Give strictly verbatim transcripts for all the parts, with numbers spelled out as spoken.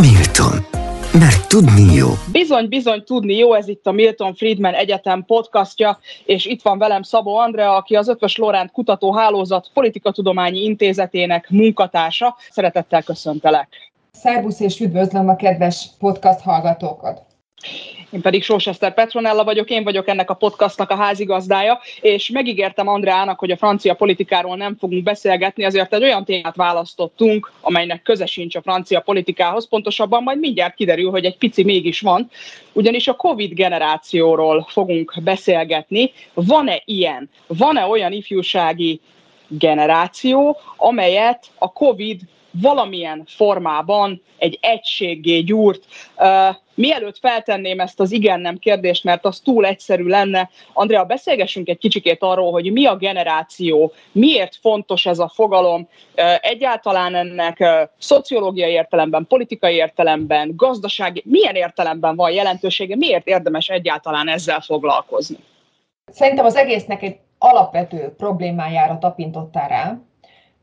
Milton. Mert tudni jó. Bizony, bizony tudni jó, ez itt a Milton Friedman Egyetem podcastja, és itt van velem Szabó Andrea, aki az Ötvös Loránd Kutatóhálózat Politikatudományi Intézetének munkatársa. Szeretettel köszöntelek. Szerbusz és üdvözlöm a kedves podcast hallgatókat. Én pedig Sós Eszter Petronella vagyok, én vagyok ennek a podcastnak a házigazdája, és megígértem Andreának, hogy a francia politikáról nem fogunk beszélgetni, ezért egy olyan témát választottunk, amelynek köze sincs a francia politikához, pontosabban majd mindjárt kiderül, hogy egy pici mégis van, ugyanis a Covid generációról fogunk beszélgetni. Van-e ilyen, van-e olyan ifjúsági generáció, amelyet a Covid valamilyen formában egy egységgé gyúrt. Uh, mielőtt feltenném ezt az igen-nem kérdést, mert az túl egyszerű lenne, Andrea, beszélgessünk egy kicsikét arról, hogy mi a generáció, miért fontos ez a fogalom, uh, egyáltalán ennek uh, szociológiai értelemben, politikai értelemben, gazdasági, milyen értelemben van jelentősége, miért érdemes egyáltalán ezzel foglalkozni? Szerintem az egésznek egy alapvető problémájára tapintottál rá,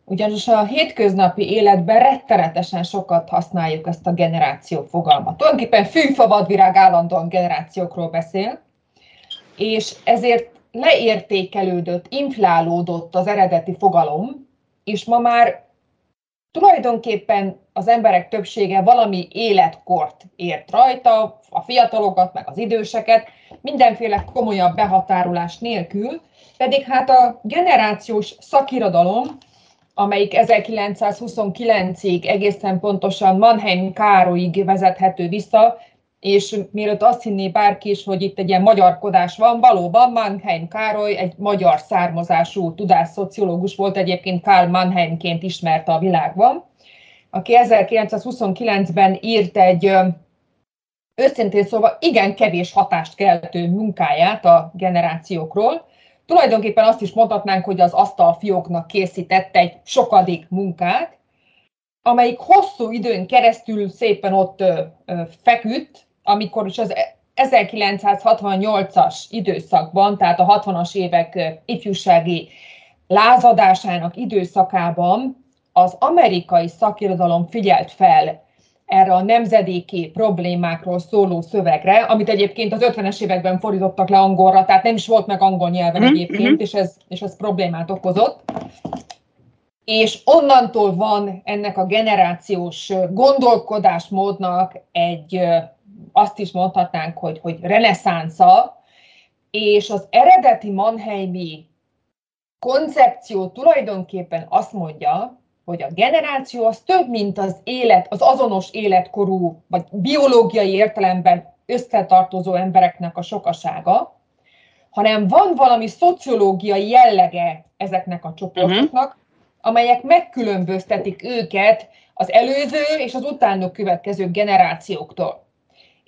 ugyanis a hétköznapi életben rettenetesen sokat használjuk ezt a generáció fogalmat. Tulajdonképpen fűfa vadvirág állandóan generációkról beszél, és ezért leértékelődött, inflálódott az eredeti fogalom, és ma már tulajdonképpen az emberek többsége valami életkort ért rajta, a fiatalokat, meg az időseket, mindenféle komolyabb behatárolás nélkül, pedig hát a generációs szakirodalom, amelyik ezerkilencszázhuszonkilencig egészen pontosan Mannheim Károlyig vezethető vissza, és mielőtt azt hinné bárki is, hogy itt egy ilyen magyarkodás van, valóban Mannheim Károly egy magyar származású tudásszociológus volt, egyébként Karl Mannheimként ismert a világban, aki ezerkilencszázhuszonkilencben írt egy őszintén szóval igen kevés hatást keltő munkáját a generációkról. Tulajdonképpen azt is mondhatnánk, hogy az asztalfióknak készítette egy sokadik munkát, amelyik hosszú időn keresztül szépen ott feküdt, amikor is az ezerkilencszázhatvannyolcas időszakban, tehát a hatvanas évek ifjúsági lázadásának időszakában az amerikai szakirodalom figyelt fel erre a nemzedéki problémákról szóló szövegre, amit egyébként az ötvenes években fordítottak le angolra, tehát nem is volt meg angol nyelven egyébként, és ez, és ez problémát okozott. És onnantól van ennek a generációs gondolkodásmódnak egy, azt is mondhatnánk, hogy, hogy reneszánsza, és az eredeti mannheimi koncepció tulajdonképpen azt mondja, hogy a generáció az több, mint az élet, az azonos életkorú, vagy biológiai értelemben összetartozó embereknek a sokasága, hanem van valami szociológiai jellege ezeknek a csoportoknak, amelyek megkülönböztetik őket az előző és az utánuk következő generációktól.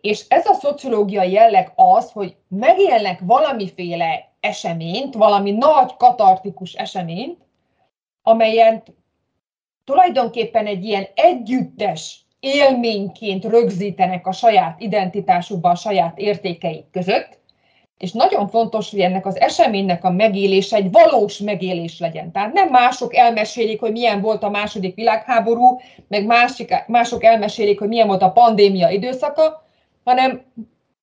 És ez a szociológiai jelleg az, hogy megélnek valamiféle eseményt, valami nagy katartikus eseményt, amelyet tulajdonképpen egy ilyen együttes élményként rögzítenek a saját identitásukban, a saját értékeik között, és nagyon fontos, hogy ennek az eseménynek a megélése egy valós megélés legyen. Tehát nem mások elmesélik, hogy milyen volt a második világháború, meg másik, mások elmesélik, hogy milyen volt a pandémia időszaka, hanem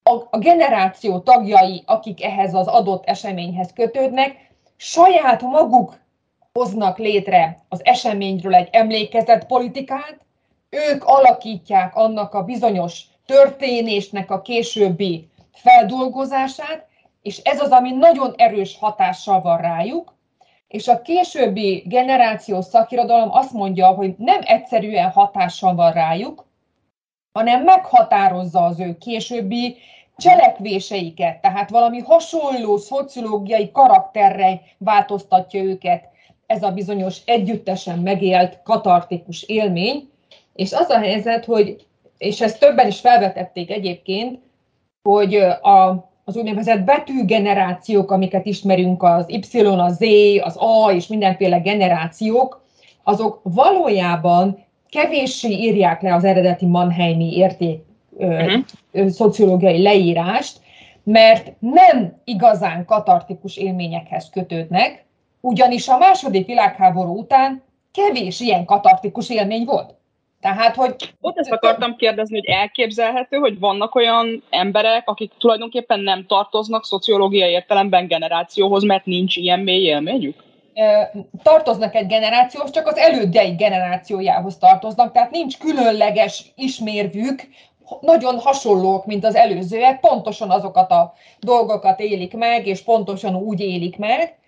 a, a generáció tagjai, akik ehhez az adott eseményhez kötődnek, saját maguk hoznak létre az eseményről egy emlékezetpolitikát, ők alakítják annak a bizonyos történésnek a későbbi feldolgozását, és ez az, ami nagyon erős hatással van rájuk, és a későbbi generációs szakirodalom azt mondja, hogy nem egyszerűen hatással van rájuk, hanem meghatározza az ő későbbi cselekvéseiket, tehát valami hasonló szociológiai karakterre változtatja őket, ez a bizonyos együttesen megélt katartikus élmény, és az a helyzet, hogy, és ezt többen is felvetették egyébként, hogy a, az úgynevezett betűgenerációk, amiket ismerünk, az Y, a Z, az A és mindenféle generációk, azok valójában kevéssé írják le az eredeti mannheimi érték uh-huh. ö, szociológiai leírást, mert nem igazán katartikus élményekhez kötődnek, ugyanis a második világháború után kevés ilyen katartikus élmény volt. Tehát, hogy... Ott ezt akartam kérdezni, hogy elképzelhető, hogy vannak olyan emberek, akik tulajdonképpen nem tartoznak szociológiai értelemben generációhoz, mert nincs ilyen mély élményük? Tartoznak egy generációhoz, csak az elődei generációjához tartoznak, tehát nincs különleges ismérvük, nagyon hasonlók, mint az előzőek, pontosan azokat a dolgokat élik meg, és pontosan úgy élik meg,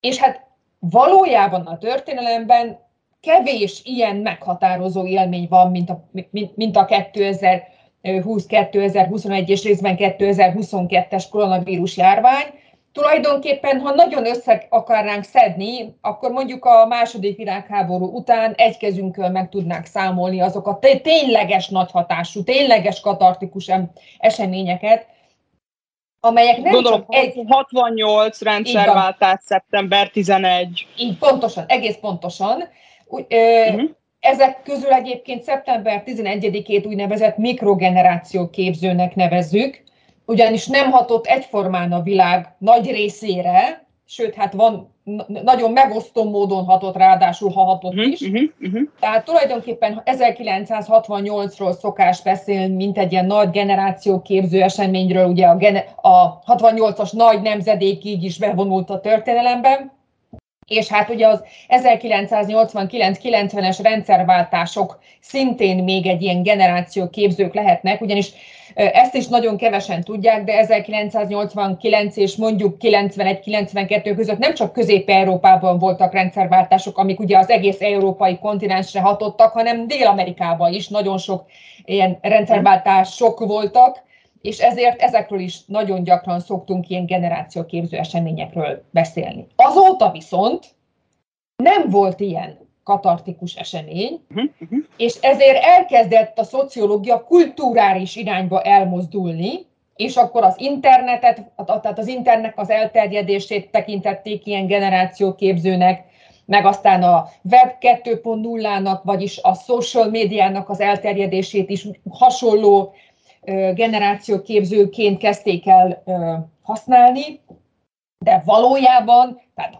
és hát valójában a történelemben kevés ilyen meghatározó élmény van, mint a, mint, mint a kétezer-húsz kétezer-huszonegy és részben kétezer-huszonkettes koronavírus járvány. Tulajdonképpen, ha nagyon össze akarnánk szedni, akkor mondjuk a második világháború után egy kezünkkel meg tudnánk számolni azokat a tényleges nagy hatású, tényleges katartikus eseményeket, amelyek nem gondolom, csak egy... hatvannyolc rendszerváltás, szeptember tizenegy. Így pontosan, egész pontosan. Uh-huh. Ezek közül egyébként szeptember tizenegyedikét úgynevezett mikrogeneráció képzőnek nevezzük, ugyanis nem hatott egyformán a világ nagy részére, sőt, hát van, nagyon megosztó módon hatott, ráadásul ha hatott is. Uh-huh, uh-huh. Tehát tulajdonképpen ezerkilencszázhatvannyolcról szokás beszélni, mint egy ilyen nagy generációképző eseményről, ugye a, a hatvannyolcas nagy nemzedék így is bevonult a történelemben, és hát ugye az ezerkilencszáznyolcvankilenc-kilencvenes rendszerváltások szintén még egy ilyen generációképzők lehetnek, ugyanis ezt is nagyon kevesen tudják, de ezerkilencszáznyolcvankilenc és mondjuk kilencvenegy-kilencvenkettő között nem csak Közép-Európában voltak rendszerváltások, amik ugye az egész európai kontinensre hatottak, hanem Dél-Amerikában is nagyon sok ilyen rendszerváltások voltak, és ezért ezekről is nagyon gyakran szoktunk ilyen generációképző eseményekről beszélni. Azóta viszont nem volt ilyen katartikus esemény, uh-huh. és ezért elkezdett a szociológia kulturális irányba elmozdulni, és akkor az internetet, tehát az internetnek az elterjedését tekintették ilyen generációképzőnek, meg aztán a web kettő pont nullának, vagyis a social médiának az elterjedését is hasonló generációképzőként kezdték el használni, de valójában, tehát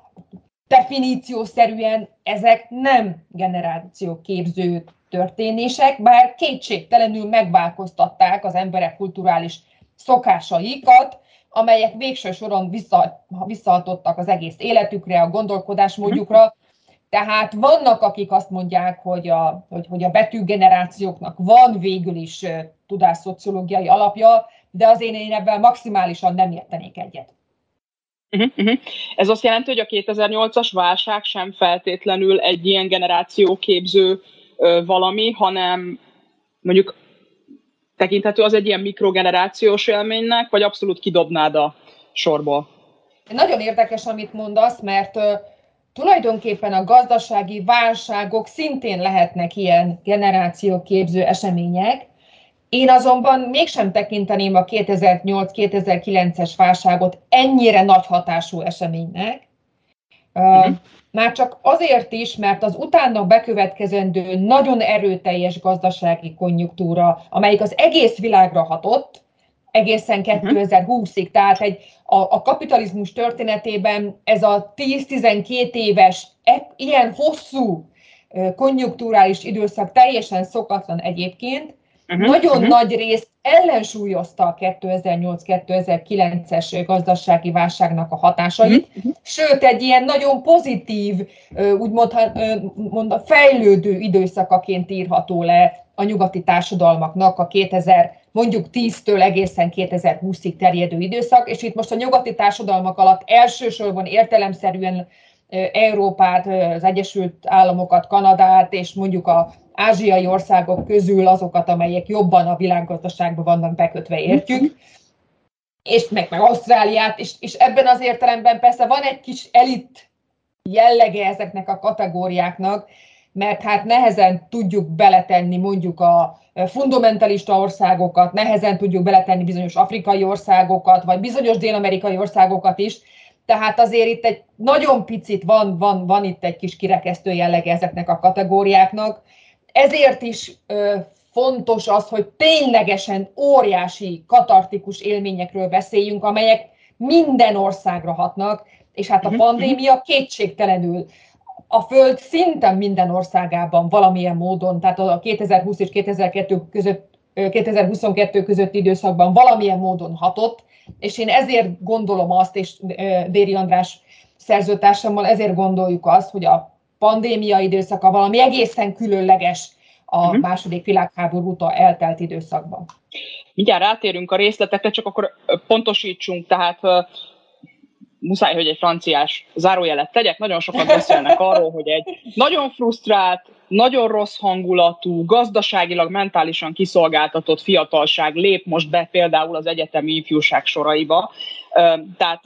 definíciószerűen ezek nem generációképző történések, bár kétségtelenül megváltoztatták az emberek kulturális szokásaikat, amelyek végső soron vissza, visszahatottak az egész életükre, a gondolkodásmódjukra. Tehát vannak, akik azt mondják, hogy a, hogy, hogy a betűgenerációknak van végül is tudásszociológiai alapja, de az én, én ebben maximálisan nem értenék egyet. Uh-huh, uh-huh. Ez azt jelenti, hogy a kétezer-nyolcas válság sem feltétlenül egy ilyen generációképző ö, valami, hanem mondjuk tekinthető az egy ilyen mikrogenerációs élménynek, vagy abszolút kidobnád a sorból? Nagyon érdekes, amit mondasz, mert ö, tulajdonképpen a gazdasági válságok szintén lehetnek ilyen generációképző események. Én azonban mégsem tekinteném a kétezer-nyolc kétezer-kilences válságot ennyire nagy hatású eseménynek. Már csak azért is, mert az utána bekövetkezendő nagyon erőteljes gazdasági konjunktúra, amelyik az egész világra hatott, egészen kétezer-húszig, tehát egy, a, a kapitalizmus történetében ez a tíz-tizenkét éves, e, ilyen hosszú konjunkturális időszak teljesen szokatlan egyébként, Uh-huh, Nagyon uh-huh. nagy részt ellensúlyozta a kétezer-nyolc kétezer-kilences gazdasági válságnak a hatásait, uh-huh. sőt egy ilyen nagyon pozitív, úgymond mondta, fejlődő időszakaként írható le a nyugati társadalmaknak a kétezer, mondjuk tíztől egészen kétezer-húszig terjedő időszak, és itt most a nyugati társadalmak alatt elsősorban értelemszerűen Európát, az Egyesült Államokat, Kanadát és mondjuk a ázsiai országok közül azokat, amelyek jobban a világgazdaságban vannak bekötve, értjük, és meg, meg Ausztráliát, és, és ebben az értelemben persze van egy kis elit jellege ezeknek a kategóriáknak, mert hát nehezen tudjuk beletenni mondjuk a fundamentalista országokat, nehezen tudjuk beletenni bizonyos afrikai országokat, vagy bizonyos dél-amerikai országokat is, tehát azért itt egy nagyon picit van, van, van itt egy kis kirekesztő jellege ezeknek a kategóriáknak. Ezért is ö, fontos az, hogy ténylegesen óriási, katartikus élményekről beszéljünk, amelyek minden országra hatnak, és hát a pandémia kétségtelenül a Föld szinte minden országában valamilyen módon, tehát a kétezer-húsz és kétezer-kettő között, kétezer-huszonkettő közötti időszakban valamilyen módon hatott, és én ezért gondolom azt, és Béri András szerzőtársammal ezért gondoljuk azt, hogy a pandémia időszaka valami egészen különleges a második világháborúta eltelt időszakban. Mindjárt rátérünk a részletekre, csak akkor pontosítsunk, tehát muszáj, hogy egy franciás zárójelet tegyek, nagyon sokat beszélnek arról, hogy egy nagyon frusztrált, nagyon rossz hangulatú, gazdaságilag, mentálisan kiszolgáltatott fiatalság lép most be például az egyetemi ifjúság soraiba. Tehát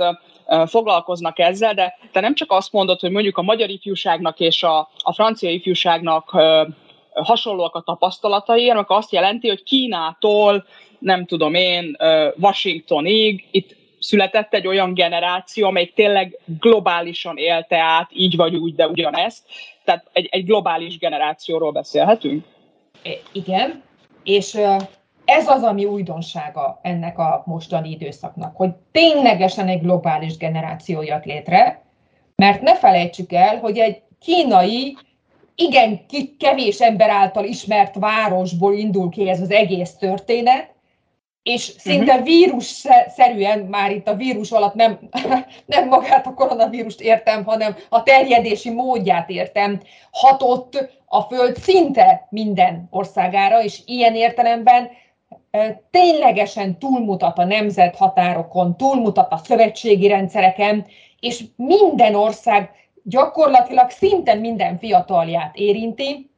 foglalkoznak ezzel, de te nem csak azt mondod, hogy mondjuk a magyar ifjúságnak és a, a francia ifjúságnak hasonlóak a tapasztalatai, hanem azt jelenti, hogy Kínától, nem tudom én, Washingtonig, itt született egy olyan generáció, amely tényleg globálisan élte át, így vagy úgy, de ugyanezt. Tehát egy, egy globális generációról beszélhetünk? Igen, és ez az, ami újdonsága ennek a mostani időszaknak, hogy ténylegesen egy globális generáció jött létre, mert ne felejtsük el, hogy egy kínai, igen kevés ember által ismert városból indul ki ez az egész történet, és szinte vírusszerűen, már itt a vírus alatt nem, nem magát a koronavírust értem, hanem a terjedési módját értem, hatott a Föld szinte minden országára, és ilyen értelemben ténylegesen túlmutat a nemzethatárokon, túlmutat a szövetségi rendszereken, és minden ország gyakorlatilag szinte minden fiatalját érinti.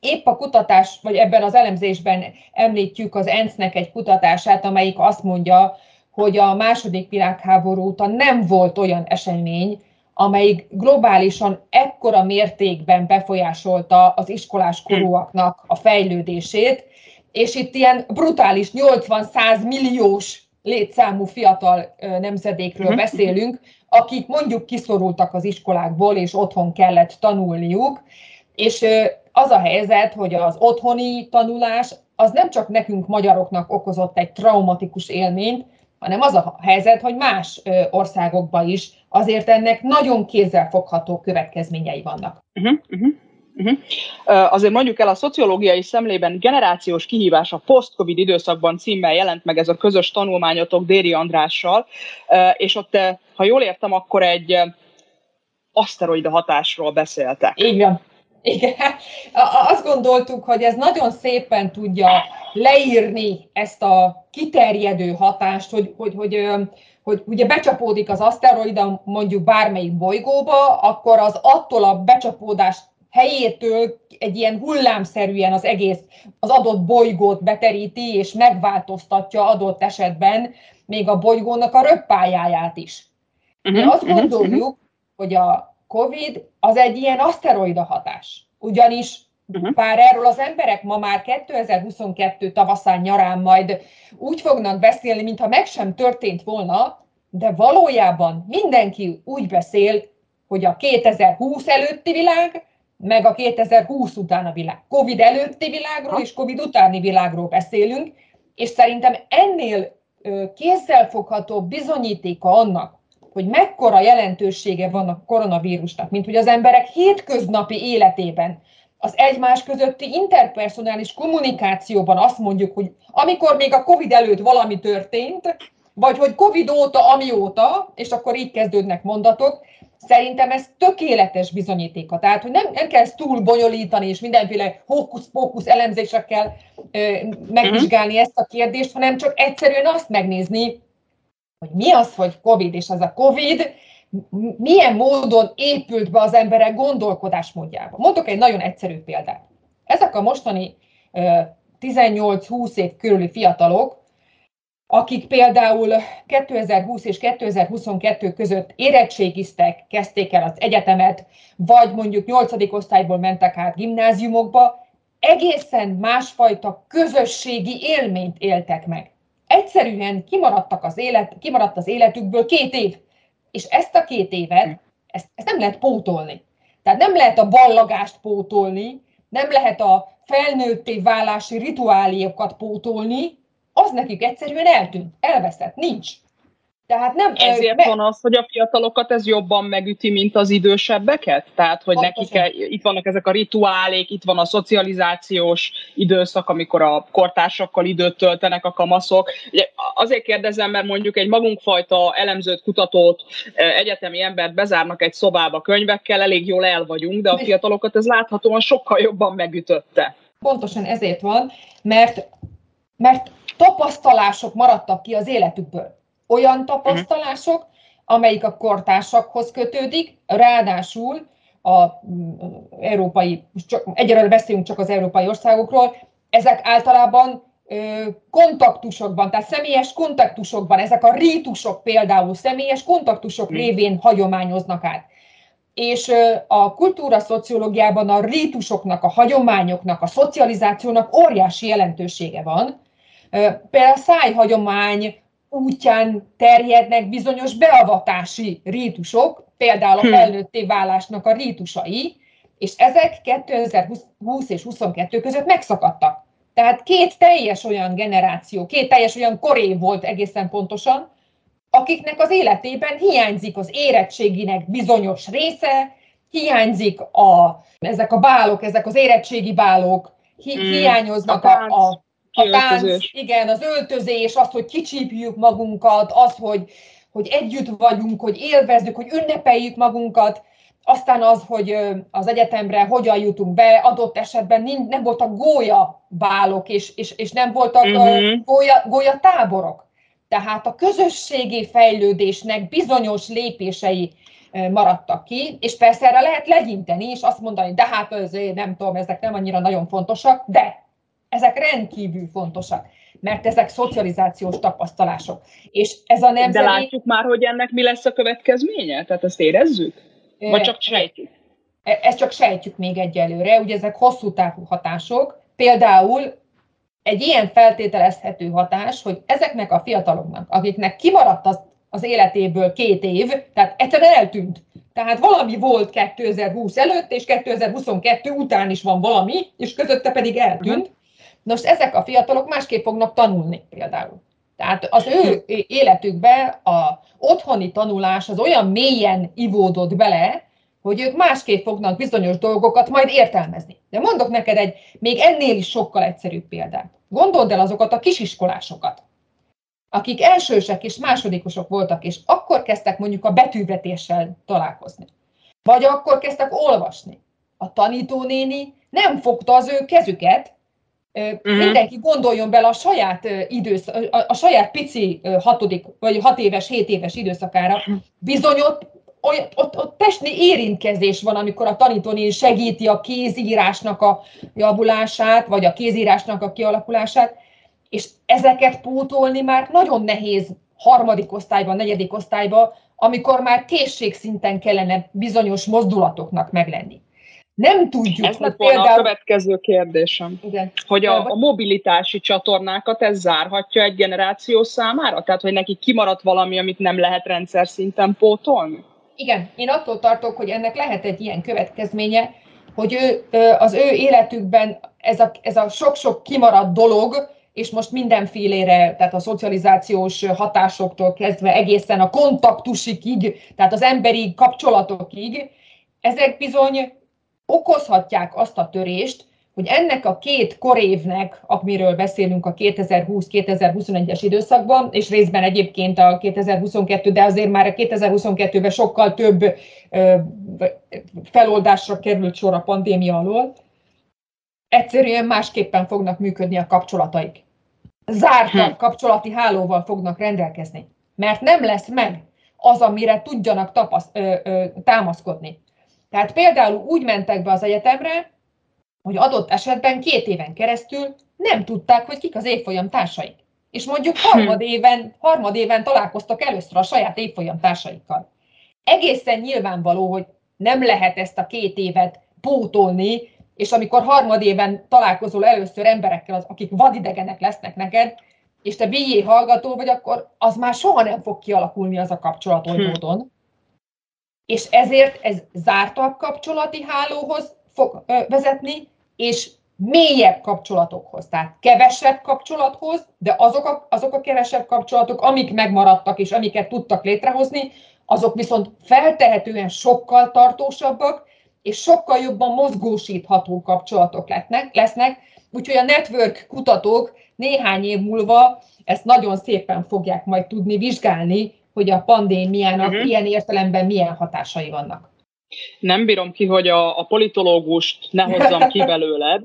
Épp a kutatás, vagy ebben az elemzésben említjük az ENSZ-nek egy kutatását, amelyik azt mondja, hogy a második világháború óta nem volt olyan esemény, amelyik globálisan ekkora mértékben befolyásolta az iskolás korúaknak a fejlődését, és itt ilyen brutális nyolcvan-száz milliós létszámú fiatal nemzedékről beszélünk, akik mondjuk kiszorultak az iskolákból, és otthon kellett tanulniuk, és az a helyzet, hogy az otthoni tanulás az nem csak nekünk magyaroknak okozott egy traumatikus élményt, hanem az a helyzet, hogy más országokban is azért ennek nagyon kézzelfogható következményei vannak. Uh-huh, uh-huh, uh-huh. Azért mondjuk el, a Szociológiai Szemlében generációs kihívás a post-covid időszakban címmel jelent meg ez a közös tanulmányotok Déri Andrással, és ott, ha jól értem, akkor egy aszteroida hatásról beszéltek. Így van. Igen, azt gondoltuk, hogy ez nagyon szépen tudja leírni ezt a kiterjedő hatást, hogy, hogy, hogy, hogy ugye becsapódik az aszteroida mondjuk bármelyik bolygóba, akkor az attól a becsapódás helyétől egy ilyen hullámszerűen az egész, az adott bolygót beteríti, és megváltoztatja adott esetben még a bolygónak a röppályáját is. De azt gondoljuk, hogy a Covid az egy ilyen aszteroida hatás. Ugyanis bár erről az emberek ma már kétezer-huszonkettő tavaszán, nyarán majd úgy fognak beszélni, mintha meg sem történt volna, de valójában mindenki úgy beszél, hogy a kétezer-húsz előtti világ, meg a kétezer-húsz utáni világ. Covid előtti világról és Covid utáni világról beszélünk, és szerintem ennél kézzelfogható bizonyítéka annak, hogy mekkora jelentősége van a koronavírusnak, mint hogy az emberek hétköznapi életében, az egymás közötti interpersonális kommunikációban azt mondjuk, hogy amikor még a Covid előtt valami történt, vagy hogy Covid óta, amióta, és akkor így kezdődnek mondatok, szerintem ez tökéletes bizonyítéka. Tehát, hogy nem, nem kell ezt túl bonyolítani, és mindenféle hókusz-pókusz elemzésekkel euh, megvizsgálni ezt a kérdést, hanem csak egyszerűen azt megnézni, hogy mi az, hogy Covid, és az a Covid milyen módon épült be az emberek gondolkodásmódjába. Mondok egy nagyon egyszerű példát. Ezek a mostani tizennyolc-húsz év körüli fiatalok, akik például kétezer-húsz és kétezer-huszonkettő között érettségiztek, kezdték el az egyetemet, vagy mondjuk nyolcadik osztályból mentek át gimnáziumokba, egészen másfajta közösségi élményt éltek meg. Egyszerűen kimaradtak az élet, kimaradt az életükből két év, és ezt a két évet, ezt, ezt nem lehet pótolni. Tehát nem lehet a ballagást pótolni, nem lehet a felnőtté válási rituálékat pótolni, az nekik egyszerűen eltűnt, elveszett, nincs. Tehát nem, ezért van az, hogy a fiatalokat ez jobban megüti, mint az idősebbeket? Tehát, hogy nekik el, itt vannak ezek a rituálék, itt van a szocializációs időszak, amikor a kortársakkal időt töltenek a kamaszok. Ugye, azért kérdezem, mert mondjuk egy magunkfajta elemzőt, kutatót, egyetemi embert bezárnak egy szobába könyvekkel, elég jól el vagyunk, de a fiatalokat ez láthatóan sokkal jobban megütötte. Pontosan ezért van, mert, mert tapasztalások maradtak ki az életükből. Olyan tapasztalások, amelyik a kortársakhoz kötődik, ráadásul az európai, egyelőre beszélünk csak az európai országokról, ezek általában kontaktusokban, tehát személyes kontaktusokban, ezek a rítusok például személyes kontaktusok révén hagyományoznak át. És a kultúra szociológiában a rítusoknak, a hagyományoknak, a szocializációnak óriási jelentősége van. Például a szájhagyomány útján terjednek bizonyos beavatási rítusok, például a felnőtté válásnak a rítusai, és ezek kétezer-húsz és huszonkettő között megszakadtak. Tehát két teljes olyan generáció, két teljes olyan korév volt egészen pontosan, akiknek az életében hiányzik az érettséginek bizonyos része, hiányzik a, ezek a bálok, ezek az érettségi bálok, hi, mm, hiányoznak a, a, a tánc, igen, az öltözés, az, hogy kicsípjük magunkat, az, hogy, hogy együtt vagyunk, hogy élvezzük, hogy ünnepeljük magunkat, aztán az, hogy az egyetemre hogyan jutunk be, adott esetben nem voltak gólyabálok, és, és, és nem voltak mm-hmm. gólya, gólyatáborok. Tehát a közösségi fejlődésnek bizonyos lépései maradtak ki, és persze erre lehet legyinteni, és azt mondani, de hát azért nem tudom, ezek nem annyira nagyon fontosak, de ezek rendkívül fontosak, mert ezek szocializációs tapasztalások. És ez a nemzeti... De látjuk már, hogy ennek mi lesz a következménye? Tehát ezt érezzük? Vagy csak sejtjük? Ezt csak sejtjük még egyelőre, ugye ezek hosszú távú hatások, például egy ilyen feltételezhető hatás, hogy ezeknek a fiataloknak, akiknek kimaradt az, az életéből két év, tehát egyszerűen eltűnt. Tehát valami volt kétezer-húsz előtt, és kétezer-huszonkettő után is van valami, és közötte pedig eltűnt. Nos, ezek a fiatalok másképp fognak tanulni például. Tehát az ő életükben az otthoni tanulás az olyan mélyen ivódott bele, hogy ők másképp fognak bizonyos dolgokat majd értelmezni. De mondok neked egy még ennél is sokkal egyszerűbb példát. Gondold el azokat a kisiskolásokat, akik elsősek és másodikosok voltak, és akkor kezdtek mondjuk a betűvetéssel találkozni. Vagy akkor kezdtek olvasni. A tanítónéni nem fogta az ő kezüket. Uh-huh. Mindenki gondoljon bele a saját, idősz- a, a saját pici hatodik, vagy hat éves, hét éves időszakára bizonyot, Ott, ott, ott testi érintkezés van, amikor a tanítónéni segíti a kézírásnak a javulását, vagy a kézírásnak a kialakulását, és ezeket pótolni már nagyon nehéz harmadik osztályban, negyedik osztályban, amikor már készségszinten kellene bizonyos mozdulatoknak meglenni. Nem tudjuk. Ez lett volna például... a következő kérdésem, igen. Hogy a, a mobilitási csatornákat ez zárhatja egy generáció számára? Tehát, hogy neki kimaradt valami, amit nem lehet rendszer szinten pótolni? Igen, én attól tartok, hogy ennek lehet egy ilyen következménye, hogy ő, az ő életükben ez a, ez a sok-sok kimaradt dolog, és most mindenfélére, tehát a szocializációs hatásoktól kezdve egészen a kontaktusikig, tehát az emberi kapcsolatokig, ezek bizony okozhatják azt a törést, hogy ennek a két korévnek, amiről beszélünk a kétezer-húsz kétezer-huszonegyes időszakban, és részben egyébként a kétezer-huszonkettő, de azért már a kétezer-huszonkettőben sokkal több ö, feloldásra került sor a pandémia alól, egyszerűen másképpen fognak működni a kapcsolataik. Zártabb kapcsolati hálóval fognak rendelkezni, mert nem lesz meg az, amire tudjanak tapasz, ö, ö, támaszkodni. Tehát például úgy mentek be az egyetemre, hogy adott esetben két éven keresztül nem tudták, hogy kik az évfolyam társaik. És mondjuk harmad éven, harmad éven találkoztak először a saját évfolyam társaikkal. Egészen nyilvánvaló, hogy nem lehet ezt a két évet pótolni, és amikor harmad éven találkozol először emberekkel, akik vadidegenek lesznek neked, és te bé é hallgató vagy, akkor az már soha nem fog kialakulni az a kapcsolat oly módon. És ezért ez zártabb kapcsolati hálóhoz fog vezetni, és mélyebb kapcsolatokhoz, tehát kevesebb kapcsolathoz, de azok a, azok a kevesebb kapcsolatok, amik megmaradtak és amiket tudtak létrehozni, azok viszont feltehetően sokkal tartósabbak, és sokkal jobban mozgósítható kapcsolatok lesznek, úgyhogy a network kutatók néhány év múlva ezt nagyon szépen fogják majd tudni vizsgálni, hogy a pandémiának uh-huh. ilyen értelemben milyen hatásai vannak. Nem bírom ki, hogy a, a politológust ne hozzam ki belőled.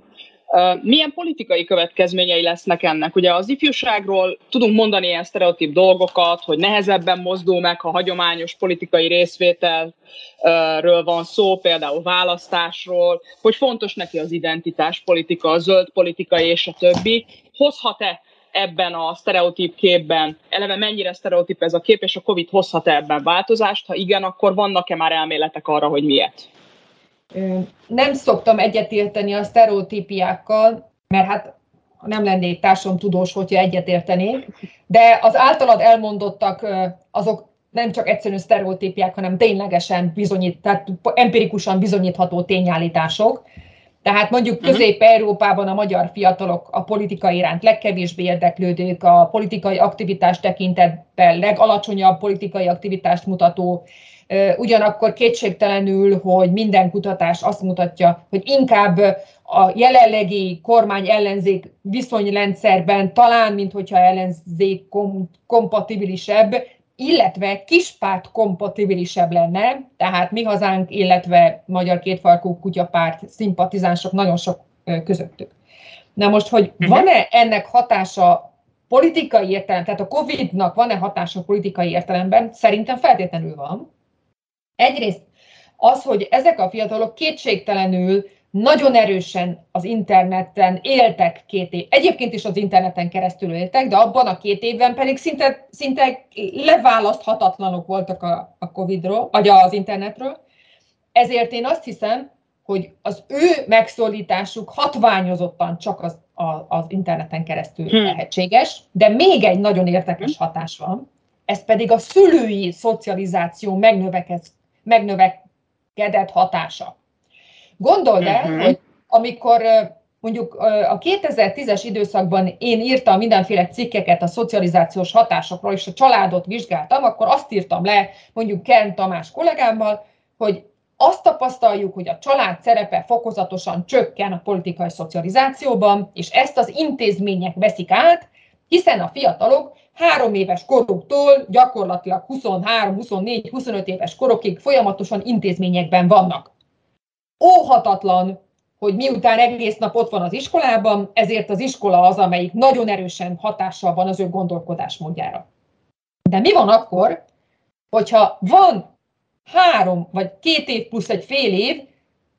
Milyen politikai következményei lesznek ennek? Ugye az ifjúságról tudunk mondani ilyen sztereotíp dolgokat, hogy nehezebben mozdul meg, ha hagyományos politikai részvételről van szó, például választásról, hogy fontos neki az identitáspolitika, a zöld politikai és a többi. Hozhat-e ebben a sztereotíp képben, eleve mennyire sztereotíp ez a kép, és a Covid hozhat-e ebben változást? Ha igen, akkor vannak-e már elméletek arra, hogy miért? Nem szoktam egyetérteni a sztereotípiákkal, mert hát nem lennék társadalomtudós, hogyha egyetértenék, de az általad elmondottak azok nem csak egyszerű sztereotípiák, hanem ténylegesen bizonyít, tehát empirikusan bizonyítható tényállítások. Tehát mondjuk Közép-Európában a magyar fiatalok a politika iránt legkevésbé érdeklődők, a politikai aktivitás tekintetben legalacsonyabb politikai aktivitást mutató. Ugyanakkor kétségtelenül, hogy minden kutatás azt mutatja, hogy inkább a jelenlegi kormány-ellenzék viszonyrendszerben talán, mint hogyha ellenzék kompatibilisebb, illetve kispárt kompatibilisebb lenne, tehát Mi Hazánk, illetve Magyar Kétfarkú Kutyapárt szimpatizánsok nagyon sok közöttük. Na most, hogy van-e ennek hatása politikai értelemben, tehát a Covidnak van-e hatása politikai értelemben, szerintem feltétlenül van. Egyrészt az, hogy ezek a fiatalok kétségtelenül nagyon erősen az interneten éltek két év. Egyébként is az interneten keresztül éltek, de abban a két évben pedig szinte, szinte leválaszthatatlanok voltak a, a Covidról, vagy az internetről. Ezért én azt hiszem, hogy az ő megszólításuk hatványozottan csak az, a, az interneten keresztül hmm. lehetséges, de még egy nagyon érdekes hmm. hatás van, ez pedig a szülői szocializáció megnövekedett hatása. Gondold el, uh-huh. hogy amikor mondjuk a kétezer-tízes időszakban én írtam mindenféle cikkeket a szocializációs hatásokról, és a családot vizsgáltam, akkor azt írtam le mondjuk Kern Tamás kollégámmal, hogy azt tapasztaljuk, hogy a család szerepe fokozatosan csökken a politikai szocializációban, és ezt az intézmények veszik át, hiszen a fiatalok három éves koruktól gyakorlatilag huszonhárom, huszonnégy, huszonöt éves korokig folyamatosan intézményekben vannak. Óhatatlan, hogy miután egész nap ott van az iskolában, ezért az iskola az, amelyik nagyon erősen hatással van az ő gondolkodásmódjára. De mi van akkor, hogyha van három vagy két év plusz egy fél év,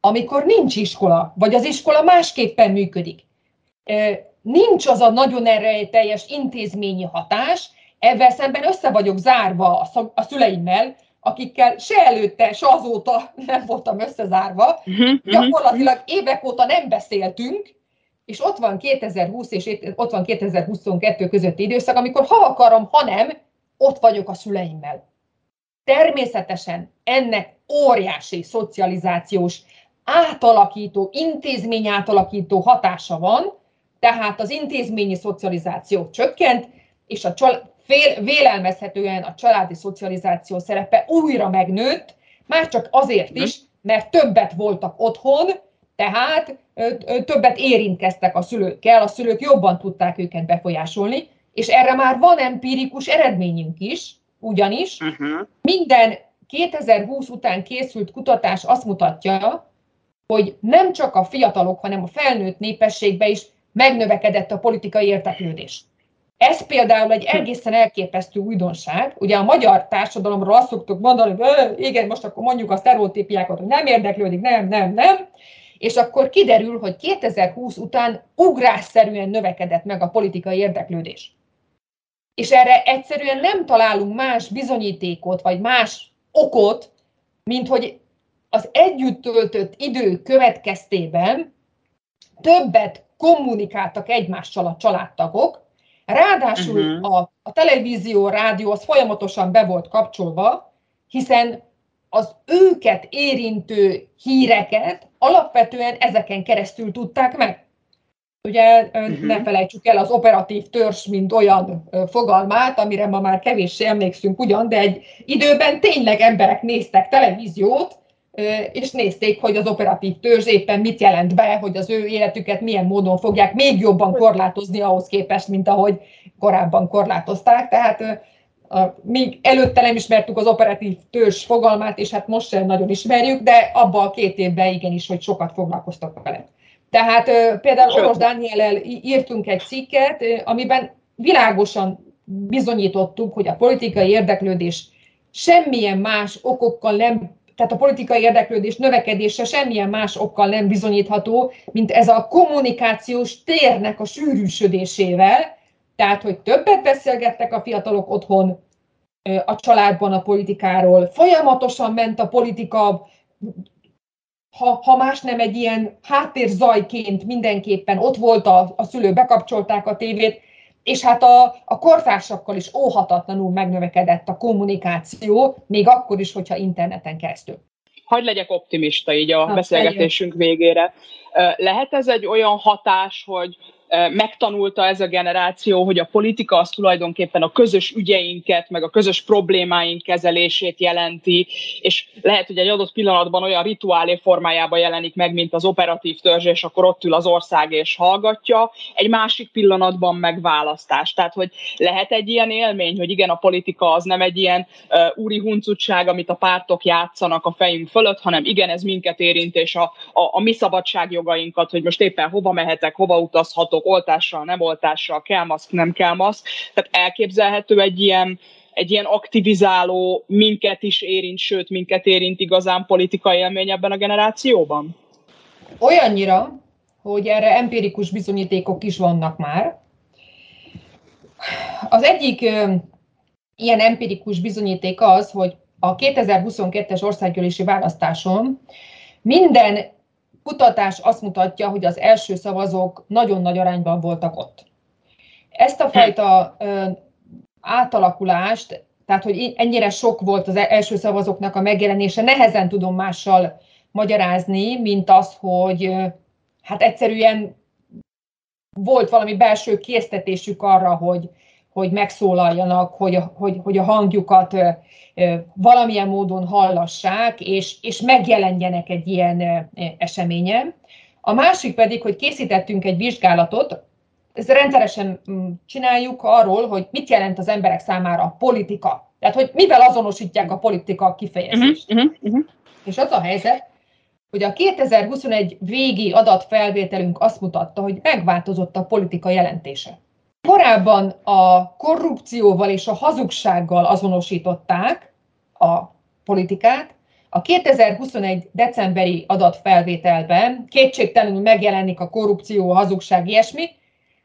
amikor nincs iskola, vagy az iskola másképpen működik? Nincs az a nagyon erőteljes intézményi hatás, ezzel szemben össze vagyok zárva a szüleimmel, akikkel se előtte, se azóta nem voltam összezárva, uh-huh, gyakorlatilag uh-huh. évek óta nem beszéltünk, és ott van kétezer-húsz és ott van kétezer-huszonkettő közötti időszak, amikor ha akarom, ha nem, ott vagyok a szüleimmel. Természetesen ennek óriási szocializációs, átalakító, intézmény átalakító hatása van, tehát az intézményi szocializáció csökkent, és a család, Fél, vélelmezhetően a családi szocializáció szerepe újra megnőtt, már csak azért is, mert többet voltak otthon, tehát ö, ö, többet érintkeztek a szülőkkel, a szülők jobban tudták őket befolyásolni, és erre már van empirikus eredményünk is, ugyanis uh-huh. minden kétezer-húsz után készült kutatás azt mutatja, hogy nem csak a fiatalok, hanem a felnőtt népességben is megnövekedett a politikai érteklődés. Ez például egy egészen elképesztő újdonság. Ugye a magyar társadalomról azt szoktuk mondani, hogy igen, most akkor mondjuk a sztereotípiákat, hogy nem érdeklődik, nem, nem, nem. És akkor kiderül, hogy kétezer-húsz után ugrásszerűen növekedett meg a politikai érdeklődés. És erre egyszerűen nem találunk más bizonyítékot, vagy más okot, mint hogy az együtt töltött idő következtében többet kommunikáltak egymással a családtagok, ráadásul uh-huh. a, a televízió, rádió az folyamatosan be volt kapcsolva, hiszen az őket érintő híreket alapvetően ezeken keresztül tudták meg. Ugye ne felejtsük el az operatív törzs, mint olyan fogalmát, amire ma már kevéssé emlékszünk ugyan, de egy időben tényleg emberek néztek televíziót, és nézték, hogy az operatív törzs éppen mit jelent be, hogy az ő életüket milyen módon fogják még jobban korlátozni ahhoz képest, mint ahogy korábban korlátozták. Tehát még előtte nem ismertük az operatív törzs fogalmát, és hát most sem nagyon ismerjük, de abban a két évben igenis, hogy sokat foglalkoztak vele. Tehát például Orosz Dániellel írtunk egy cikket, amiben világosan bizonyítottuk, hogy a politikai érdeklődés semmilyen más okokkal nem, tehát a politikai érdeklődés növekedése semmilyen más okkal nem bizonyítható, mint ez a kommunikációs térnek a sűrűsödésével, tehát hogy többet beszélgettek a fiatalok otthon, a családban a politikáról, folyamatosan ment a politika, Ha, ha más nem egy ilyen háttérzajként mindenképpen ott volt, a, a szülők bekapcsolták a tévét, és hát a, a kortársakkal is óhatatlanul megnövekedett a kommunikáció, még akkor is, hogyha interneten keresztül. Hadd legyek optimista így a Na, beszélgetésünk eljön. végére. Lehet ez egy olyan hatás, hogy megtanulta ez a generáció, hogy a politika az tulajdonképpen a közös ügyeinket, meg a közös problémáink kezelését jelenti, és lehet, hogy egy adott pillanatban olyan rituálé formájában jelenik meg, mint az operatív törzs, és akkor ott ül az ország és hallgatja, egy másik pillanatban megválasztás. Tehát, hogy lehet egy ilyen élmény, hogy igen, a politika az nem egy ilyen uh, úri huncutság, amit a pártok játszanak a fejünk fölött, hanem igen, ez minket érint, és a, a, a mi szabadságjogainkat, hogy most éppen hova mehetek, hova utazhatok, oltással, nem oltással, kell maszk, nem kell maszk. Tehát elképzelhető egy ilyen, egy ilyen aktivizáló, minket is érint, sőt, minket érint igazán politikai élmény ebben a generációban? Olyannyira, hogy erre empirikus bizonyítékok is vannak már. Az egyik ilyen empirikus bizonyíték az, hogy a kétezer-huszonkettes országgyűlési választáson minden kutatás azt mutatja, hogy az első szavazók nagyon nagy arányban voltak ott. Ezt a fajta ö, átalakulást, tehát hogy ennyire sok volt az első szavazóknak a megjelenése, nehezen tudom mással magyarázni, mint az, hogy ö, hát egyszerűen volt valami belső késztetésük arra, hogy, hogy megszólaljanak, hogy, hogy, hogy a hangjukat ö, valamilyen módon hallassák, és, és megjelenjenek egy ilyen eseményen. A másik pedig, hogy készítettünk egy vizsgálatot, ezt rendszeresen csináljuk arról, hogy mit jelent az emberek számára a politika. Tehát, hogy mivel azonosítják a politika kifejezést. Uh-huh, uh-huh. És az a helyzet, hogy a kétezer-huszonegy végi adatfelvételünk azt mutatta, hogy megváltozott a politika jelentése. Korábban a korrupcióval és a hazugsággal azonosították a politikát. A kétezer-huszonegy decemberi adatfelvételben kétségtelenül megjelenik a korrupció, a hazugság, ilyesmi,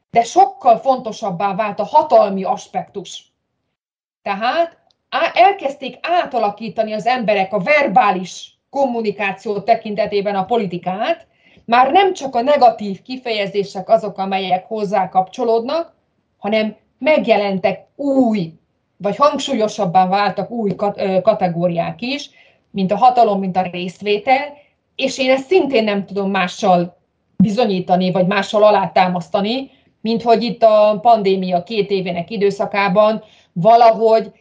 de sokkal fontosabbá vált a hatalmi aspektus. Tehát elkezdték átalakítani az emberek a verbális kommunikáció tekintetében a politikát, már nem csak a negatív kifejezések azok, amelyek hozzá kapcsolódnak, hanem megjelentek új, vagy hangsúlyosabbá váltak új kategóriák is, mint a hatalom, mint a részvétel, és én ezt szintén nem tudom mással bizonyítani, vagy mással alátámasztani, mint hogy itt a pandémia két évének időszakában valahogy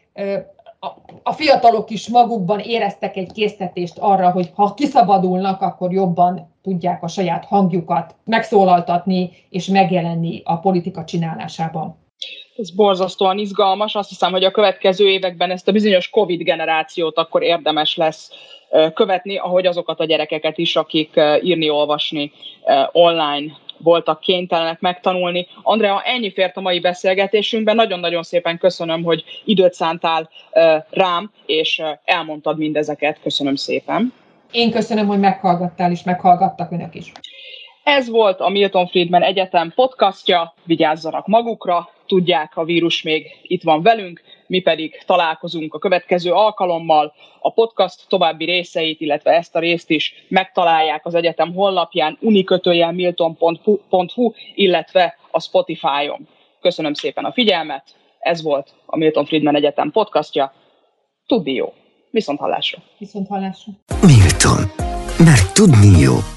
a fiatalok is magukban éreztek egy késztetést arra, hogy ha kiszabadulnak, akkor jobban tudják a saját hangjukat megszólaltatni és megjelenni a politika csinálásában. Ez borzasztóan izgalmas. Azt hiszem, hogy a következő években ezt a bizonyos Covid generációt akkor érdemes lesz követni, ahogy azokat a gyerekeket is, akik írni, olvasni online voltak kénytelenek megtanulni. Andrea, ennyi fért a mai beszélgetésünkben. Nagyon-nagyon szépen köszönöm, hogy időt szántál rám, és elmondtad mindezeket. Köszönöm szépen. Én köszönöm, hogy meghallgattál, és meghallgattak önök is. Ez volt a Milton Friedman Egyetem podcastja. Vigyázzanak magukra, tudják, a vírus még itt van velünk, mi pedig találkozunk a következő alkalommal. A podcast további részeit, illetve ezt a részt is megtalálják az egyetem honlapján, unikötőjel milton pont hu, illetve a Spotify-on. Köszönöm szépen a figyelmet, ez volt a Milton Friedman Egyetem podcastja. Tudni jó! Viszont hallásra! Viszont hallásra! Milton, mert tudni jó!